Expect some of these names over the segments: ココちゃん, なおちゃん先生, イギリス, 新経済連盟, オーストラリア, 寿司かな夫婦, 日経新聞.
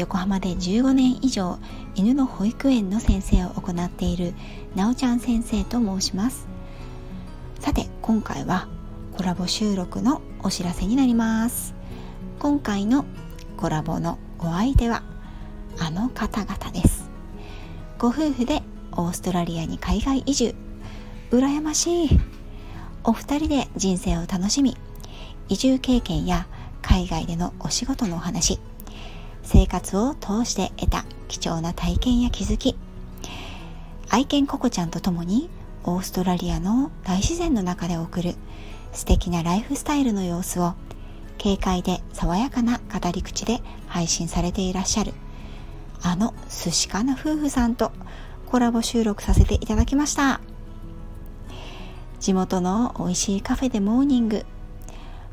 横浜で15年以上犬の保育園の先生を行っているなおちゃん先生と申します。さて今回はコラボ収録のお知らせになります。今回のコラボのお相手はあの方々です。ご夫婦でオーストラリアに海外移住、羨ましい。お二人で人生を楽しみ、移住経験や海外でのお仕事のお話、生活を通して得た貴重な体験や気づき、愛犬ココちゃんと共にオーストラリアの大自然の中で送る素敵なライフスタイルの様子を軽快で爽やかな語り口で配信されていらっしゃるあの寿司かな夫婦さんとコラボ収録させていただきました。地元の美味しいカフェでモーニング、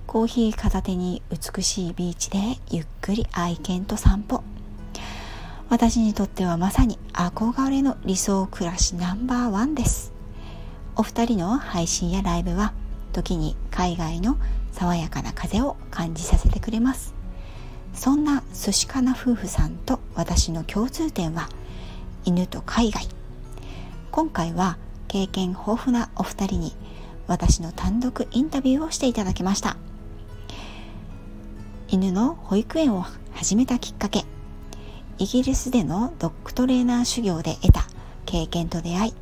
コーヒー片手に美しいビーチでゆっくり愛犬と散歩、私にとってはまさに憧れの理想暮らしNo.1です。お二人の配信やライブは時に海外の爽やかな風を感じさせてくれます。そんな寿司かな夫婦さんと私の共通点は犬と海外。今回は経験豊富なお二人に私の単独インタビューをしていただきました。犬の保育園を始めたきっかけ、イギリスでのドッグトレーナー修行で得た経験と出会い、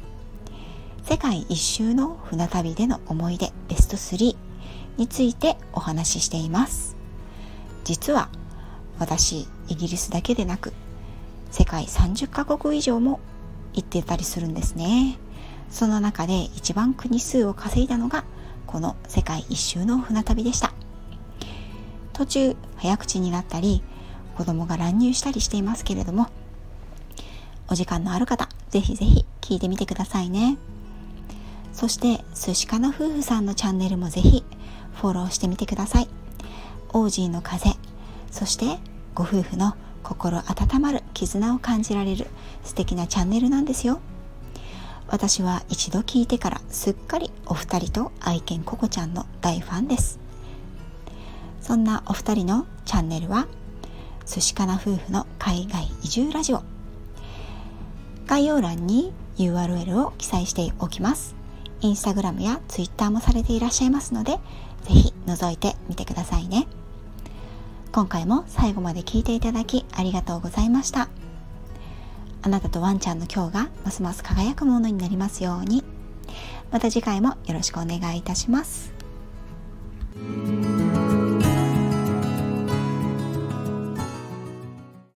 世界一周の船旅での思い出ベスト3についてお話ししています。実は私、イギリスだけでなく世界30カ国以上も行ってたりするんですね。その中で一番国数を稼いだのがこの世界一周の船旅でした。途中早口になったり子供が乱入したりしていますけれども、お時間のある方ぜひぜひ聞いてみてくださいね。そして寿司かな夫婦さんのチャンネルもぜひフォローしてみてください。オージーの風、そしてご夫婦の心温まる絆を感じられる素敵なチャンネルなんですよ。私は一度聞いてからすっかりお二人と愛犬ココちゃんの大ファンです。そんなお二人のチャンネルは寿司かな夫婦の海外移住ラジオ、概要欄に URL を記載しておきます。インスタグラムやツイッターもされていらっしゃいますので、ぜひ覗いてみてくださいね。今回も最後まで聞いていただきありがとうございました。あなたとワンちゃんの今日がますます輝くものになりますように。また次回もよろしくお願いいたします。